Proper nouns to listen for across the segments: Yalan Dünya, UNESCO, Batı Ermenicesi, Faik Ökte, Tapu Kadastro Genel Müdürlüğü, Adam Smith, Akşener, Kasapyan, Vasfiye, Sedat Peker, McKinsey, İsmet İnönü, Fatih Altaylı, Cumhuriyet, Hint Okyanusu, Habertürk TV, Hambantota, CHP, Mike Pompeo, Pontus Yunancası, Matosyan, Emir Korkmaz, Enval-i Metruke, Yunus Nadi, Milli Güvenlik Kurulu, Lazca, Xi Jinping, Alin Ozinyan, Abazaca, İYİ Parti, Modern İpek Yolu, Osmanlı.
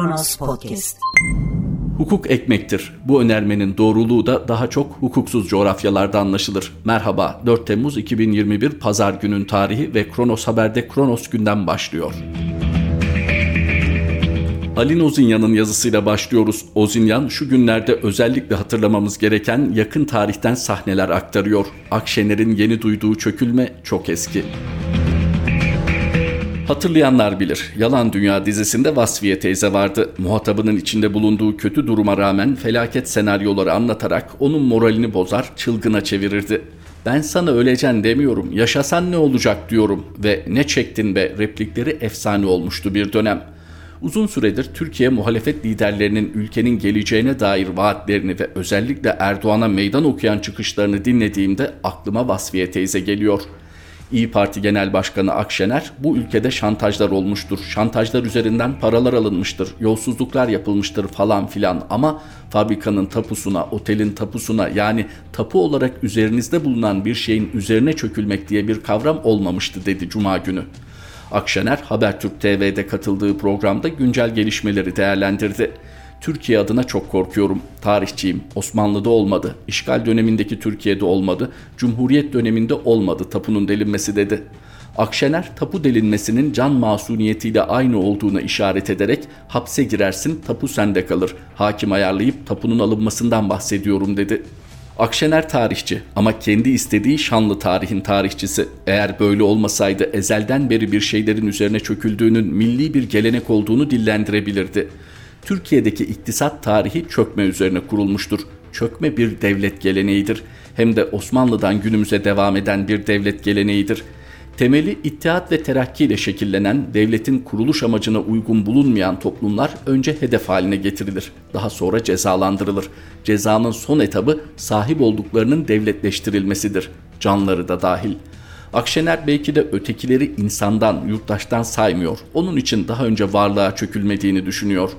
Kronos Podcast. Hukuk ekmektir. Bu önermenin doğruluğu da daha çok hukuksuz coğrafyalarda anlaşılır. Merhaba, 4 Temmuz 2021 Pazar günün tarihi ve Kronos Haber'de Kronos günden başlıyor. Alin Ozinyan'ın yazısıyla başlıyoruz. Ozinyan şu günlerde özellikle hatırlamamız gereken yakın tarihten sahneler aktarıyor. Akşener'in yeni duyduğu çökülme çok eski. Hatırlayanlar bilir. Yalan Dünya dizisinde Vasfiye teyze vardı. Muhatabının içinde bulunduğu kötü duruma rağmen felaket senaryoları anlatarak onun moralini bozar, çılgına çevirirdi. "Ben sana öleceksin demiyorum, yaşasan ne olacak diyorum ve ne çektin be" replikleri efsane olmuştu bir dönem. Uzun süredir Türkiye muhalefet liderlerinin ülkenin geleceğine dair vaatlerini ve özellikle Erdoğan'a meydan okuyan çıkışlarını dinlediğimde aklıma Vasfiye teyze geliyor. İYİ Parti Genel Başkanı Akşener, "Bu ülkede şantajlar olmuştur, şantajlar üzerinden paralar alınmıştır, yolsuzluklar yapılmıştır falan filan ama fabrikanın tapusuna, otelin tapusuna, yani tapu olarak üzerinizde bulunan bir şeyin üzerine çökülmek diye bir kavram olmamıştı" dedi Cuma günü. Akşener, Habertürk TV'de katıldığı programda güncel gelişmeleri değerlendirdi. "Türkiye adına çok korkuyorum. Tarihçiyim. Osmanlı'da olmadı. İşgal dönemindeki Türkiye'de olmadı. Cumhuriyet döneminde olmadı tapunun delinmesi" dedi. Akşener, tapu delinmesinin can masuniyetiyle aynı olduğuna işaret ederek "hapse girersin, tapu sende kalır. Hakim ayarlayıp tapunun alınmasından bahsediyorum" dedi. Akşener tarihçi ama kendi istediği şanlı tarihin tarihçisi. Eğer böyle olmasaydı ezelden beri bir şeylerin üzerine çöküldüğünün milli bir gelenek olduğunu dillendirebilirdi. Türkiye'deki iktisat tarihi çökme üzerine kurulmuştur. Çökme bir devlet geleneğidir. Hem de Osmanlı'dan günümüze devam eden bir devlet geleneğidir. Temeli İttihat ve Terakki ile şekillenen, devletin kuruluş amacına uygun bulunmayan toplumlar önce hedef haline getirilir. Daha sonra cezalandırılır. Cezanın son etabı sahip olduklarının devletleştirilmesidir. Canları da dahil. Akşener belki de ötekileri insandan, yurttaştan saymıyor. Onun için daha önce varlığa çökülmediğini düşünüyor.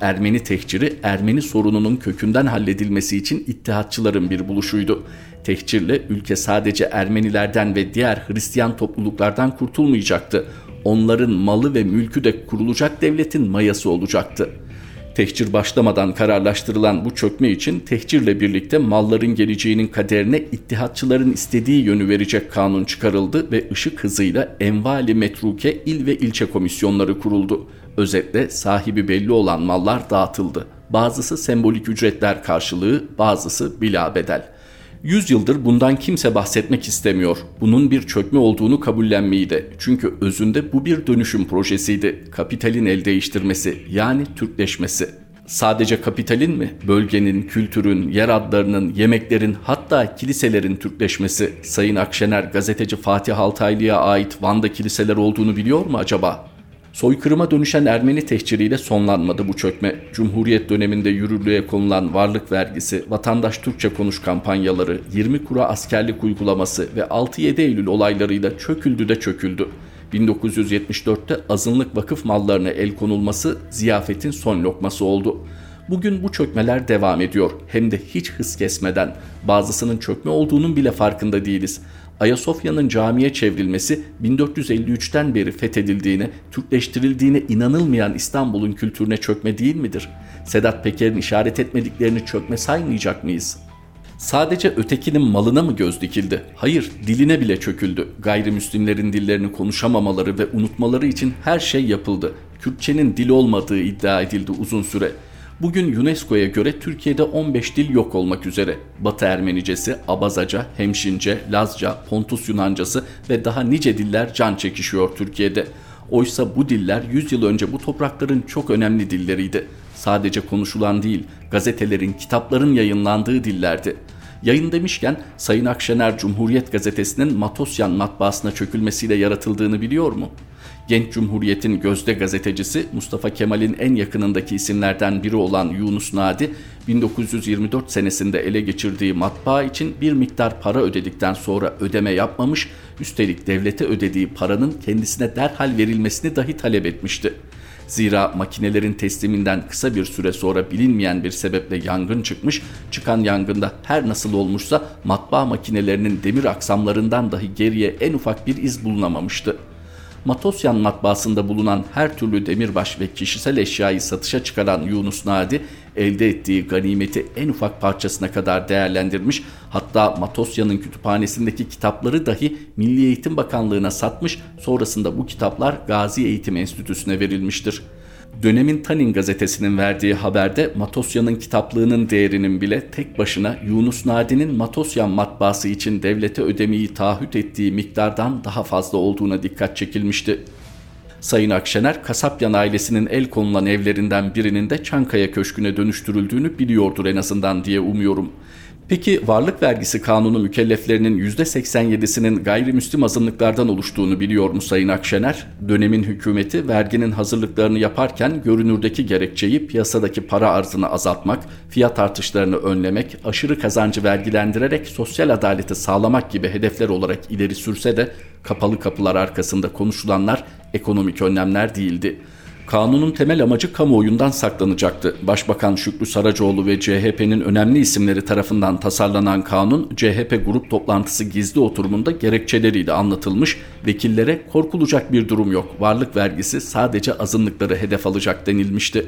Ermeni Tehciri, Ermeni sorununun kökünden halledilmesi için ittihatçıların bir buluşuydu. Tehcirle ülke sadece Ermenilerden ve diğer Hristiyan topluluklardan kurtulmayacaktı. Onların malı ve mülkü de kurulacak devletin mayası olacaktı. Tehcir başlamadan kararlaştırılan bu çökme için tehcirle birlikte malların geleceğinin kaderine ittihatçıların istediği yönü verecek kanun çıkarıldı ve ışık hızıyla Enval-i Metruke il ve ilçe komisyonları kuruldu. Özetle sahibi belli olan mallar dağıtıldı. Bazısı sembolik ücretler karşılığı, bazısı bilabedel. 100 yıldır bundan kimse bahsetmek istemiyor. Bunun bir çökme olduğunu kabullenmeyi de. Çünkü özünde bu bir dönüşüm projesiydi. Kapitalin el değiştirmesi, yani Türkleşmesi. Sadece kapitalin mi? Bölgenin, kültürün, yer adlarının, yemeklerin, hatta kiliselerin Türkleşmesi. Sayın Akşener, gazeteci Fatih Altaylı'ya ait Van'da kiliseler olduğunu biliyor mu acaba? Soykırıma dönüşen Ermeni tehciriyle sonlanmadı bu çökme. Cumhuriyet döneminde yürürlüğe konulan varlık vergisi, vatandaş Türkçe konuş kampanyaları, 20 kura askerlik uygulaması ve 6-7 Eylül olaylarıyla çöküldü de çöküldü. 1974'te azınlık vakıf mallarına el konulması ziyafetin son lokması oldu. Bugün bu çökmeler devam ediyor. Hem de hiç hız kesmeden. Bazısının çökme olduğunun bile farkında değiliz. Ayasofya'nın camiye çevrilmesi, 1453'ten beri fethedildiğine, Türkleştirildiğine inanılmayan İstanbul'un kültürüne çökme değil midir? Sedat Peker'in işaret etmediklerini çökme saymayacak mıyız? Sadece ötekinin malına mı göz dikildi? Hayır, diline bile çöküldü. Gayrimüslimlerin dillerini konuşamamaları ve unutmaları için her şey yapıldı. Kürtçenin dil olmadığı iddia edildi uzun süre. Bugün UNESCO'ya göre Türkiye'de 15 dil yok olmak üzere. Batı Ermenicesi, Abazaca, Hemşince, Lazca, Pontus Yunancası ve daha nice diller can çekişiyor Türkiye'de. Oysa bu diller 100 yıl önce bu toprakların çok önemli dilleriydi. Sadece konuşulan değil, gazetelerin, kitapların yayınlandığı dillerdi. Yayın demişken, Sayın Akşener Cumhuriyet Gazetesi'nin Matosyan matbaasına çökülmesiyle yaratıldığını biliyor mu? Genç Cumhuriyet'in gözde gazetecisi, Mustafa Kemal'in en yakınındaki isimlerden biri olan Yunus Nadi, 1924 senesinde ele geçirdiği matbaa için bir miktar para ödedikten sonra ödeme yapmamış, üstelik devlete ödediği paranın kendisine derhal verilmesini dahi talep etmişti. Zira makinelerin tesliminden kısa bir süre sonra bilinmeyen bir sebeple yangın çıkmış, çıkan yangında her nasıl olmuşsa matbaa makinelerinin demir aksamlarından dahi geriye en ufak bir iz bulunamamıştı. Matosyan matbaasında bulunan her türlü demirbaş ve kişisel eşyayı satışa çıkaran Yunus Nadi, elde ettiği ganimeti en ufak parçasına kadar değerlendirmiş, hatta Matosyan'ın kütüphanesindeki kitapları dahi Milli Eğitim Bakanlığı'na satmış, sonrasında bu kitaplar Gazi Eğitim Enstitüsü'ne verilmiştir. Dönemin Tanin gazetesinin verdiği haberde Matosyan'ın kitaplığının değerinin bile tek başına Yunus Nadi'nin Matosyan matbaası için devlete ödemeyi taahhüt ettiği miktardan daha fazla olduğuna dikkat çekilmişti. Sayın Akşener, Kasapyan ailesinin el konulan evlerinden birinin de Çankaya Köşkü'ne dönüştürüldüğünü biliyordur en azından diye umuyorum. Peki varlık vergisi kanunu mükelleflerinin %87'sinin gayrimüslim azınlıklardan oluştuğunu biliyor mu Sayın Akşener? Dönemin hükümeti verginin hazırlıklarını yaparken görünürdeki gerekçeyi piyasadaki para arzını azaltmak, fiyat artışlarını önlemek, aşırı kazancı vergilendirerek sosyal adaleti sağlamak gibi hedefler olarak ileri sürse de kapalı kapılar arkasında konuşulanlar ekonomik önlemler değildi. Kanunun temel amacı kamuoyundan saklanacaktı. Başbakan Şükrü Saracoğlu ve CHP'nin önemli isimleri tarafından tasarlanan kanun, CHP grup toplantısı gizli oturumunda gerekçeleriyle anlatılmış, vekillere korkulacak bir durum yok, varlık vergisi sadece azınlıkları hedef alacak denilmişti.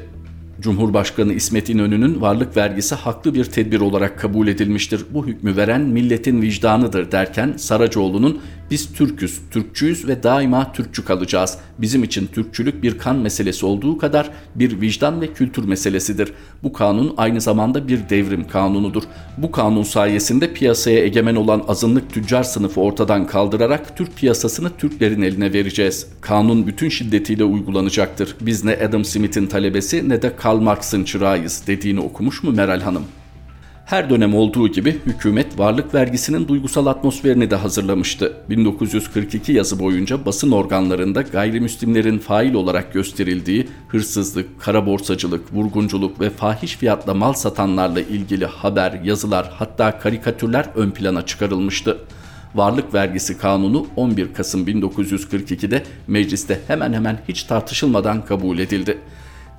Cumhurbaşkanı İsmet İnönü'nün varlık vergisi haklı bir tedbir olarak kabul edilmiştir. Bu hükmü veren milletin vicdanıdır derken Saracoğlu'nun biz Türk'üz, Türkçüyüz ve daima Türkçü kalacağız. Bizim için Türkçülük bir kan meselesi olduğu kadar bir vicdan ve kültür meselesidir. Bu kanun aynı zamanda bir devrim kanunudur. Bu kanun sayesinde piyasaya egemen olan azınlık tüccar sınıfı ortadan kaldırarak Türk piyasasını Türklerin eline vereceğiz. Kanun bütün şiddetiyle uygulanacaktır. Biz ne Adam Smith'in talebesi ne de Karl Marx'ın çırağıyız dediğini okumuş mu Meral Hanım? Her dönem olduğu gibi hükümet varlık vergisinin duygusal atmosferini de hazırlamıştı. 1942 yazı boyunca basın organlarında gayrimüslimlerin fail olarak gösterildiği hırsızlık, kara borsacılık, vurgunculuk ve fahiş fiyatla mal satanlarla ilgili haber, yazılar hatta karikatürler ön plana çıkarılmıştı. Varlık vergisi kanunu 11 Kasım 1942'de mecliste hemen hemen hiç tartışılmadan kabul edildi.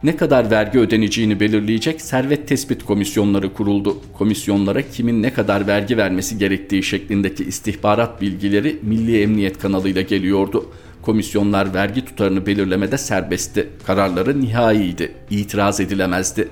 Ne kadar vergi ödeneceğini belirleyecek servet tespit komisyonları kuruldu. Komisyonlara kimin ne kadar vergi vermesi gerektiği şeklindeki istihbarat bilgileri Milli Emniyet Kanalı ile geliyordu. Komisyonlar vergi tutarını belirlemede serbestti. Kararları nihaiydi, itiraz edilemezdi.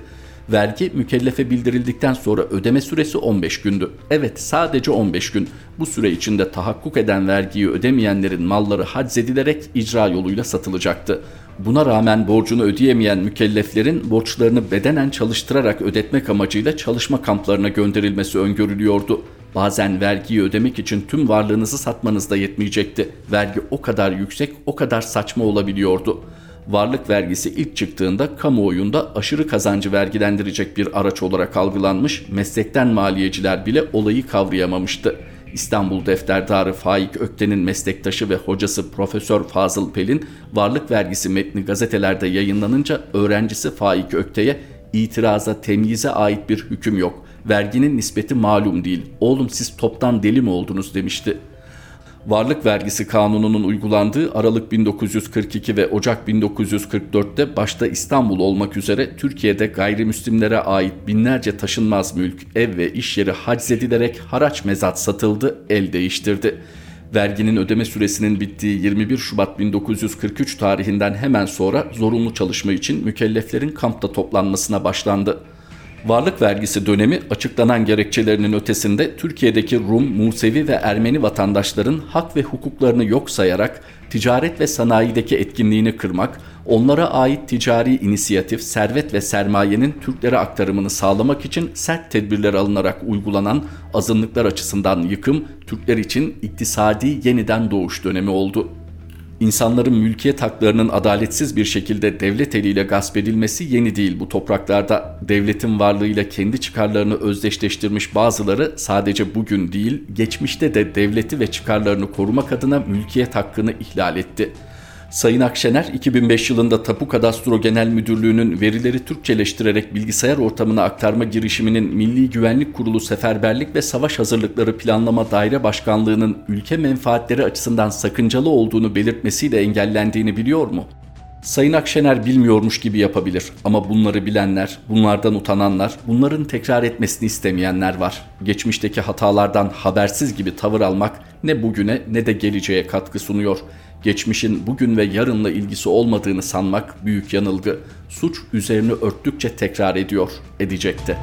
Vergi mükellefe bildirildikten sonra ödeme süresi 15 gündü. Evet, sadece 15 gün. Bu süre içinde tahakkuk eden vergiyi ödemeyenlerin malları haczedilerek icra yoluyla satılacaktı. Buna rağmen borcunu ödeyemeyen mükelleflerin borçlarını bedenen çalıştırarak ödetmek amacıyla çalışma kamplarına gönderilmesi öngörülüyordu. Bazen vergiyi ödemek için tüm varlığınızı satmanız da yetmeyecekti. Vergi o kadar yüksek, o kadar saçma olabiliyordu. Varlık vergisi ilk çıktığında kamuoyunda aşırı kazancı vergilendirecek bir araç olarak algılanmış, meslekten maliyeciler bile olayı kavrayamamıştı. İstanbul defterdarı Faik Ökte'nin meslektaşı ve hocası Profesör Fazıl Pelin, varlık vergisi metni gazetelerde yayınlanınca öğrencisi Faik Ökte'ye itiraza, temyize ait bir hüküm yok, verginin nispeti malum değil, oğlum siz toptan deli mi oldunuz demişti. Varlık vergisi kanununun uygulandığı Aralık 1942 ve Ocak 1944'te başta İstanbul olmak üzere Türkiye'de gayrimüslimlere ait binlerce taşınmaz mülk, ev ve iş yeri haczedilerek haraç mezat satıldı, el değiştirdi. Verginin ödeme süresinin bittiği 21 Şubat 1943 tarihinden hemen sonra zorunlu çalışma için mükelleflerin kampta toplanmasına başlandı. Varlık vergisi dönemi açıklanan gerekçelerinin ötesinde Türkiye'deki Rum, Musevi ve Ermeni vatandaşların hak ve hukuklarını yok sayarak ticaret ve sanayideki etkinliğini kırmak, onlara ait ticari inisiyatif, servet ve sermayenin Türklere aktarımını sağlamak için sert tedbirler alınarak uygulanan azınlıklar açısından yıkım, Türkler için iktisadi yeniden doğuş dönemi oldu. İnsanların mülkiyet haklarının adaletsiz bir şekilde devlet eliyle gasp edilmesi yeni değil bu topraklarda. Devletin varlığıyla kendi çıkarlarını özdeşleştirmiş bazıları sadece bugün değil, geçmişte de devleti ve çıkarlarını korumak adına mülkiyet hakkını ihlal etti. Sayın Akşener, 2005 yılında Tapu Kadastro Genel Müdürlüğü'nün verileri Türkçeleştirerek bilgisayar ortamına aktarma girişiminin Milli Güvenlik Kurulu Seferberlik ve Savaş Hazırlıkları Planlama Daire Başkanlığı'nın ülke menfaatleri açısından sakıncalı olduğunu belirtmesiyle engellendiğini biliyor mu? Sayın Akşener bilmiyormuş gibi yapabilir ama bunları bilenler, bunlardan utananlar, bunların tekrar etmesini istemeyenler var. Geçmişteki hatalardan habersiz gibi tavır almak ne bugüne ne de geleceğe katkı sunuyor. Geçmişin bugün ve yarınla ilgisi olmadığını sanmak büyük yanılgı. Suç üzerini örttükçe tekrar ediyor, edecekti.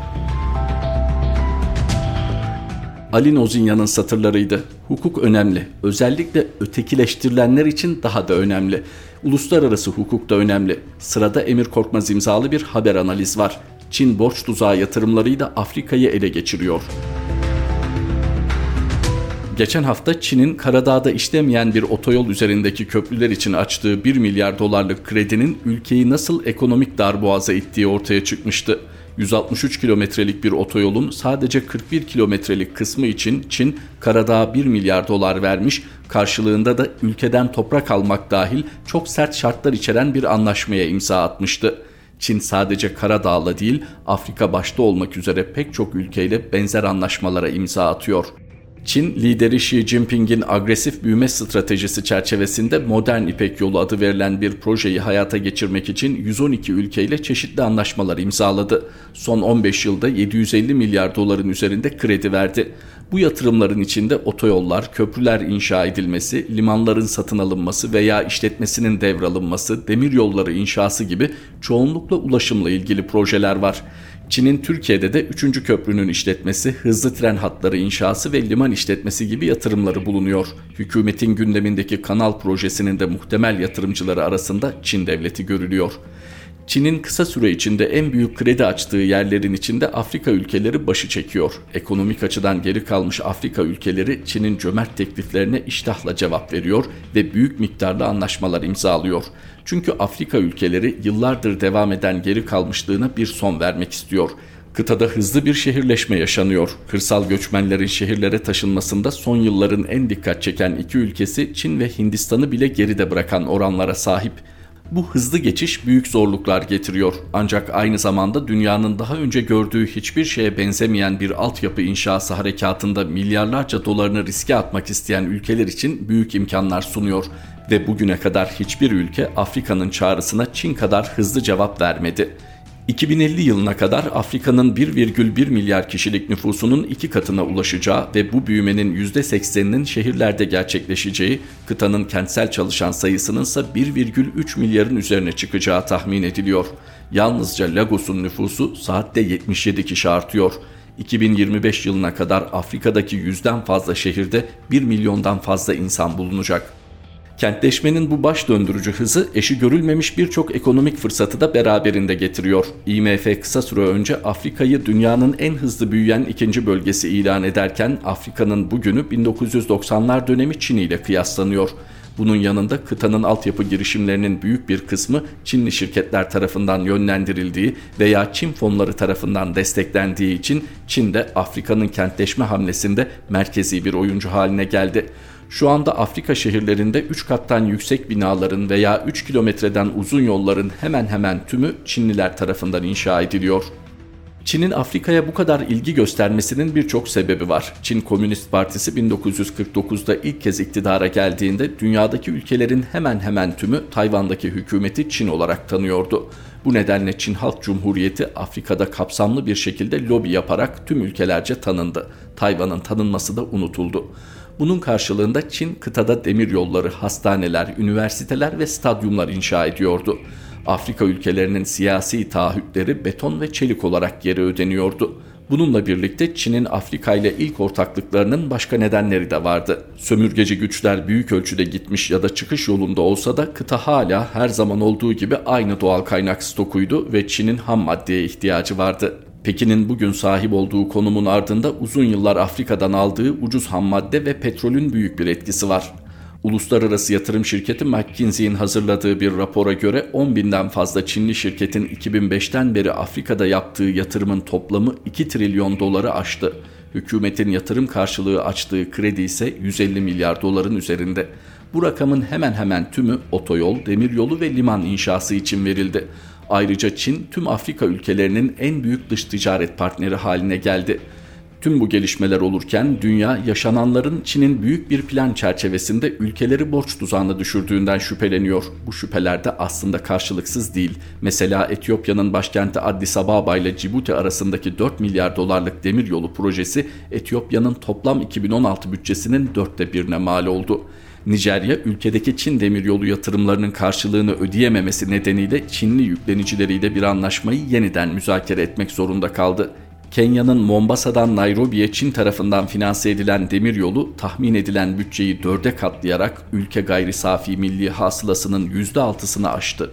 Alin Ozinyan'ın satırlarıydı. Hukuk önemli. Özellikle ötekileştirilenler için daha da önemli. Uluslararası hukuk da önemli. Sırada Emir Korkmaz imzalı bir haber analiz var. Çin borç tuzağı yatırımlarıyla Afrika'yı ele geçiriyor. Geçen hafta Çin'in Karadağ'da işlemeyen bir otoyol üzerindeki köprüler için açtığı 1 milyar dolarlık kredinin ülkeyi nasıl ekonomik darboğaza ittiği ortaya çıkmıştı. 163 kilometrelik bir otoyolun sadece 41 kilometrelik kısmı için Çin, Karadağ'a 1 milyar dolar vermiş, karşılığında da ülkeden toprak almak dahil çok sert şartlar içeren bir anlaşmaya imza atmıştı. Çin sadece Karadağ'la değil, Afrika başta olmak üzere pek çok ülkeyle benzer anlaşmalara imza atıyor. Çin, lideri Xi Jinping'in agresif büyüme stratejisi çerçevesinde Modern İpek Yolu adı verilen bir projeyi hayata geçirmek için 112 ülkeyle çeşitli anlaşmalar imzaladı. Son 15 yılda 750 milyar doların üzerinde kredi verdi. Bu yatırımların içinde otoyollar, köprüler inşa edilmesi, limanların satın alınması veya işletmesinin devralınması, demiryolları inşası gibi çoğunlukla ulaşımla ilgili projeler var. Çin'in Türkiye'de de 3. köprünün işletmesi, hızlı tren hatları inşası ve liman işletmesi gibi yatırımları bulunuyor. Hükümetin gündemindeki kanal projesinin de muhtemel yatırımcıları arasında Çin devleti görülüyor. Çin'in kısa süre içinde en büyük kredi açtığı yerlerin içinde Afrika ülkeleri başı çekiyor. Ekonomik açıdan geri kalmış Afrika ülkeleri Çin'in cömert tekliflerine iştahla cevap veriyor ve büyük miktarda anlaşmalar imzalıyor. Çünkü Afrika ülkeleri yıllardır devam eden geri kalmışlığına bir son vermek istiyor. Kıtada hızlı bir şehirleşme yaşanıyor. Kırsal göçmenlerin şehirlere taşınmasında son yılların en dikkat çeken iki ülkesi Çin ve Hindistan'ı bile geride bırakan oranlara sahip. Bu hızlı geçiş büyük zorluklar getiriyor. Ancak aynı zamanda dünyanın daha önce gördüğü hiçbir şeye benzemeyen bir altyapı inşası harekatında milyarlarca dolarını riske atmak isteyen ülkeler için büyük imkanlar sunuyor. Ve bugüne kadar hiçbir ülke Afrika'nın çağrısına Çin kadar hızlı cevap vermedi. 2050 yılına kadar Afrika'nın 1,1 milyar kişilik nüfusunun 2 katına ulaşacağı ve bu büyümenin %80'inin şehirlerde gerçekleşeceği, kıtanın kentsel çalışan sayısının ise 1,3 milyarın üzerine çıkacağı tahmin ediliyor. Yalnızca Lagos'un nüfusu saatte 77 kişi artıyor. 2025 yılına kadar Afrika'daki 100'den fazla şehirde 1 milyondan fazla insan bulunacak. Kentleşmenin bu baş döndürücü hızı eşi görülmemiş birçok ekonomik fırsatı da beraberinde getiriyor. IMF kısa süre önce Afrika'yı dünyanın en hızlı büyüyen ikinci bölgesi ilan ederken Afrika'nın bugünü 1990'lar dönemi Çin ile kıyaslanıyor. Bunun yanında kıtanın altyapı girişimlerinin büyük bir kısmı Çinli şirketler tarafından yönlendirildiği veya Çin fonları tarafından desteklendiği için Çin de Afrika'nın kentleşme hamlesinde merkezi bir oyuncu haline geldi. Şu anda Afrika şehirlerinde 3 kattan yüksek binaların veya 3 kilometreden uzun yolların hemen hemen tümü Çinliler tarafından inşa ediliyor. Çin'in Afrika'ya bu kadar ilgi göstermesinin birçok sebebi var. Çin Komünist Partisi 1949'da ilk kez iktidara geldiğinde dünyadaki ülkelerin hemen hemen tümü Tayvan'daki hükümeti Çin olarak tanıyordu. Bu nedenle Çin Halk Cumhuriyeti Afrika'da kapsamlı bir şekilde lobi yaparak tüm ülkelerce tanındı. Tayvan'ın tanınması da unutuldu. Bunun karşılığında Çin kıtada demiryolları, hastaneler, üniversiteler ve stadyumlar inşa ediyordu. Afrika ülkelerinin siyasi taahhütleri beton ve çelik olarak geri ödeniyordu. Bununla birlikte Çin'in Afrika ile ilk ortaklıklarının başka nedenleri de vardı. Sömürgeci güçler büyük ölçüde gitmiş ya da çıkış yolunda olsa da kıta hala her zaman olduğu gibi aynı doğal kaynak stokuydu ve Çin'in ham maddeye ihtiyacı vardı. Pekin'in bugün sahip olduğu konumun ardında uzun yıllar Afrika'dan aldığı ucuz ham madde ve petrolün büyük bir etkisi var. Uluslararası yatırım şirketi McKinsey'in hazırladığı bir rapora göre 10.000'den fazla Çinli şirketin 2005'ten beri Afrika'da yaptığı yatırımın toplamı 2 trilyon doları aştı. Hükümetin yatırım karşılığı açtığı kredi ise 150 milyar doların üzerinde. Bu rakamın hemen hemen tümü otoyol, demiryolu ve liman inşası için verildi. Ayrıca Çin tüm Afrika ülkelerinin en büyük dış ticaret partneri haline geldi. Tüm bu gelişmeler olurken dünya yaşananların Çin'in büyük bir plan çerçevesinde ülkeleri borç tuzağına düşürdüğünden şüpheleniyor. Bu şüpheler de aslında karşılıksız değil. Mesela Etiyopya'nın başkenti Addis Ababa ile Cibuti arasındaki 4 milyar dolarlık demiryolu projesi Etiyopya'nın toplam 2016 bütçesinin 1/4'üne mal oldu. Nijerya ülkedeki Çin demiryolu yatırımlarının karşılığını ödeyememesi nedeniyle Çinli yüklenicileriyle bir anlaşmayı yeniden müzakere etmek zorunda kaldı. Kenya'nın Mombasa'dan Nairobi'ye Çin tarafından finanse edilen demiryolu tahmin edilen bütçeyi 4'e katlayarak ülke gayri safi milli hasılasının %6'sını aştı.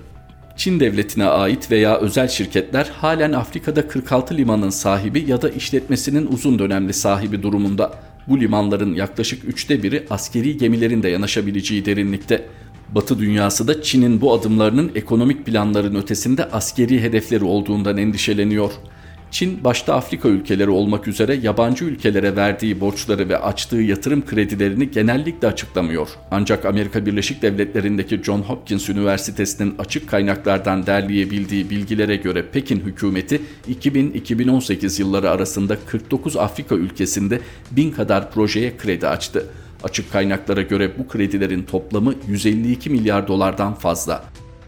Çin devletine ait veya özel şirketler halen Afrika'da 46 limanın sahibi ya da işletmesinin uzun dönemli sahibi durumunda. Bu limanların yaklaşık 1/3 askeri gemilerin de yanaşabileceği derinlikte. Batı dünyası da Çin'in bu adımlarının ekonomik planların ötesinde askeri hedefleri olduğundan endişeleniyor. Çin başta Afrika ülkeleri olmak üzere yabancı ülkelere verdiği borçları ve açtığı yatırım kredilerini genellikle açıklamıyor. Ancak Amerika Birleşik Devletleri'ndeki Johns Hopkins Üniversitesi'nin açık kaynaklardan derleyebildiği bilgilere göre Pekin hükümeti 2000-2018 yılları arasında 49 Afrika ülkesinde 1000 kadar projeye kredi açtı. Açık kaynaklara göre bu kredilerin toplamı 152 milyar dolardan fazla.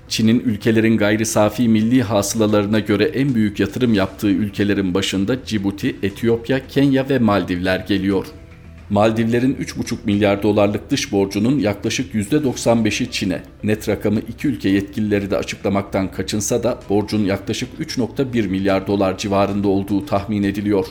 Çin'in ülkelerin gayri safi milli hasılalarına göre en büyük yatırım yaptığı ülkelerin başında Cibuti, Etiyopya, Kenya ve Maldivler geliyor. Maldivlerin 3,5 milyar dolarlık dış borcunun yaklaşık %95'i Çin'e. Net rakamı iki ülke yetkilileri de açıklamaktan kaçınsa da borcun yaklaşık 3,1 milyar dolar civarında olduğu tahmin ediliyor.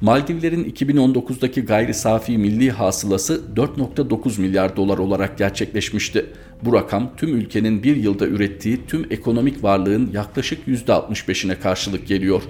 Maldivlerin 2019'daki gayri safi milli hasılası 4,9 milyar dolar olarak gerçekleşmişti. Bu rakam tüm ülkenin bir yılda ürettiği tüm ekonomik varlığın yaklaşık %65'ine karşılık geliyor.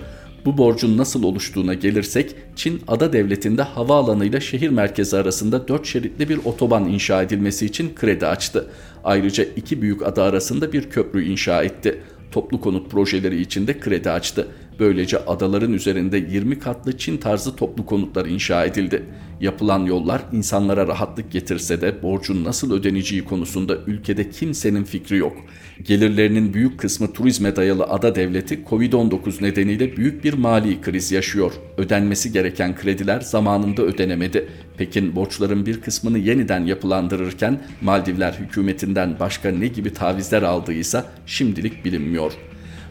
Bu borcun nasıl oluştuğuna gelirsek, Çin ada devletinde havaalanıyla şehir merkezi arasında 4 şeritli bir otoban inşa edilmesi için kredi açtı. Ayrıca iki büyük ada arasında bir köprü inşa etti. Toplu konut projeleri için de kredi açtı. Böylece adaların üzerinde 20 katlı Çin tarzı toplu konutlar inşa edildi. Yapılan yollar insanlara rahatlık getirse de borcun nasıl ödeneceği konusunda ülkede kimsenin fikri yok. Gelirlerinin büyük kısmı turizme dayalı ada devleti Covid-19 nedeniyle büyük bir mali kriz yaşıyor. Ödenmesi gereken krediler zamanında ödenemedi. Pekin borçların bir kısmını yeniden yapılandırırken Maldivler hükümetinden başka ne gibi tavizler aldıysa şimdilik bilinmiyor.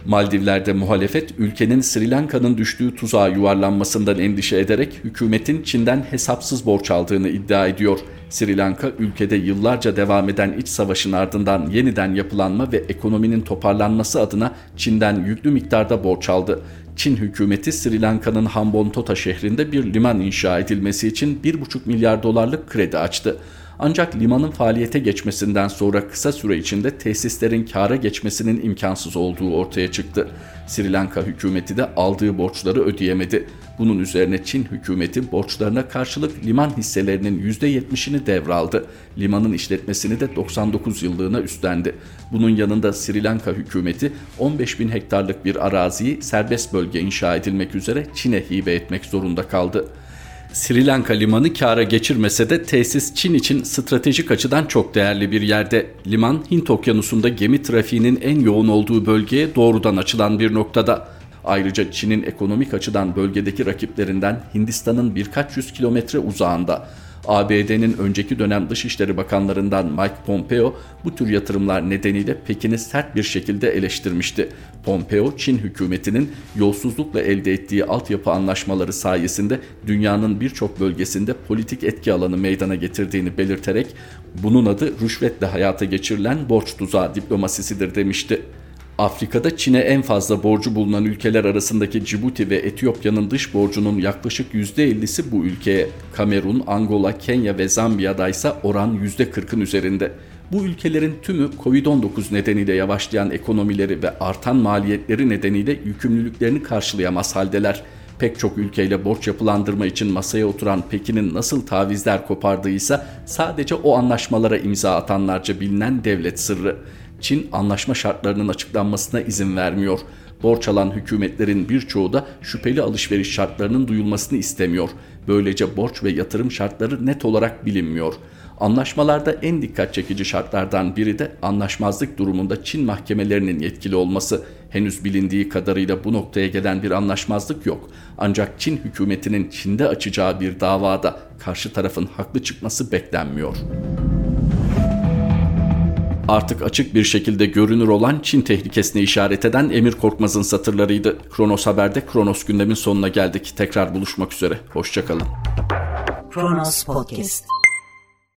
Maldivler'de muhalefet ülkenin Sri Lanka'nın düştüğü tuzağa yuvarlanmasından endişe ederek hükümetin Çin'den hesapsız borç aldığını iddia ediyor. Sri Lanka ülkede yıllarca devam eden iç savaşın ardından yeniden yapılanma ve ekonominin toparlanması adına Çin'den yüklü miktarda borç aldı. Çin hükümeti Sri Lanka'nın Hambantota şehrinde bir liman inşa edilmesi için 1,5 milyar dolarlık kredi açtı. Ancak limanın faaliyete geçmesinden sonra kısa süre içinde tesislerin kâra geçmesinin imkansız olduğu ortaya çıktı. Sri Lanka hükümeti de aldığı borçları ödeyemedi. Bunun üzerine Çin hükümeti borçlarına karşılık liman hisselerinin %70'ini devraldı. Limanın işletmesini de 99 yıllığına üstlendi. Bunun yanında Sri Lanka hükümeti 15.000 hektarlık bir araziyi serbest bölge inşa edilmek üzere Çin'e hibe etmek zorunda kaldı. Sri Lanka limanı kâra geçirmese de tesis Çin için stratejik açıdan çok değerli bir yerde. Liman Hint Okyanusu'nda gemi trafiğinin en yoğun olduğu bölgeye doğrudan açılan bir noktada. Ayrıca Çin'in ekonomik açıdan bölgedeki rakiplerinden Hindistan'ın birkaç yüz kilometre uzağında. ABD'nin önceki dönem Dışişleri Bakanlarından Mike Pompeo bu tür yatırımlar nedeniyle Pekin'i sert bir şekilde eleştirmişti. Pompeo, Çin hükümetinin yolsuzlukla elde ettiği altyapı anlaşmaları sayesinde dünyanın birçok bölgesinde politik etki alanı meydana getirdiğini belirterek bunun adı rüşvetle hayata geçirilen borç tuzağı diplomasisidir demişti. Afrika'da Çin'e en fazla borcu bulunan ülkeler arasındaki Cibuti ve Etiyopya'nın dış borcunun yaklaşık %50'si bu ülkeye. Kamerun, Angola, Kenya ve Zambiya'daysa oran %40'ın üzerinde. Bu ülkelerin tümü Covid-19 nedeniyle yavaşlayan ekonomileri ve artan maliyetleri nedeniyle yükümlülüklerini karşılayamaz haldeler. Pek çok ülkeyle borç yapılandırma için masaya oturan Pekin'in nasıl tavizler kopardığıysa sadece o anlaşmalara imza atanlarca bilinen devlet sırrı. Çin anlaşma şartlarının açıklanmasına izin vermiyor. Borç alan hükümetlerin birçoğu da şüpheli alışveriş şartlarının duyulmasını istemiyor. Böylece borç ve yatırım şartları net olarak bilinmiyor. Anlaşmalarda en dikkat çekici şartlardan biri de anlaşmazlık durumunda Çin mahkemelerinin yetkili olması. Henüz bilindiği kadarıyla bu noktaya gelen bir anlaşmazlık yok. Ancak Çin hükümetinin Çin'de açacağı bir davada karşı tarafın haklı çıkması beklenmiyor. Artık açık bir şekilde görünür olan Çin tehlikesine işaret eden Emir Korkmaz'ın satırlarıydı. Kronos Haber'de Kronos gündemin sonuna geldik. Tekrar buluşmak üzere. Hoşçakalın. Kronos Podcast.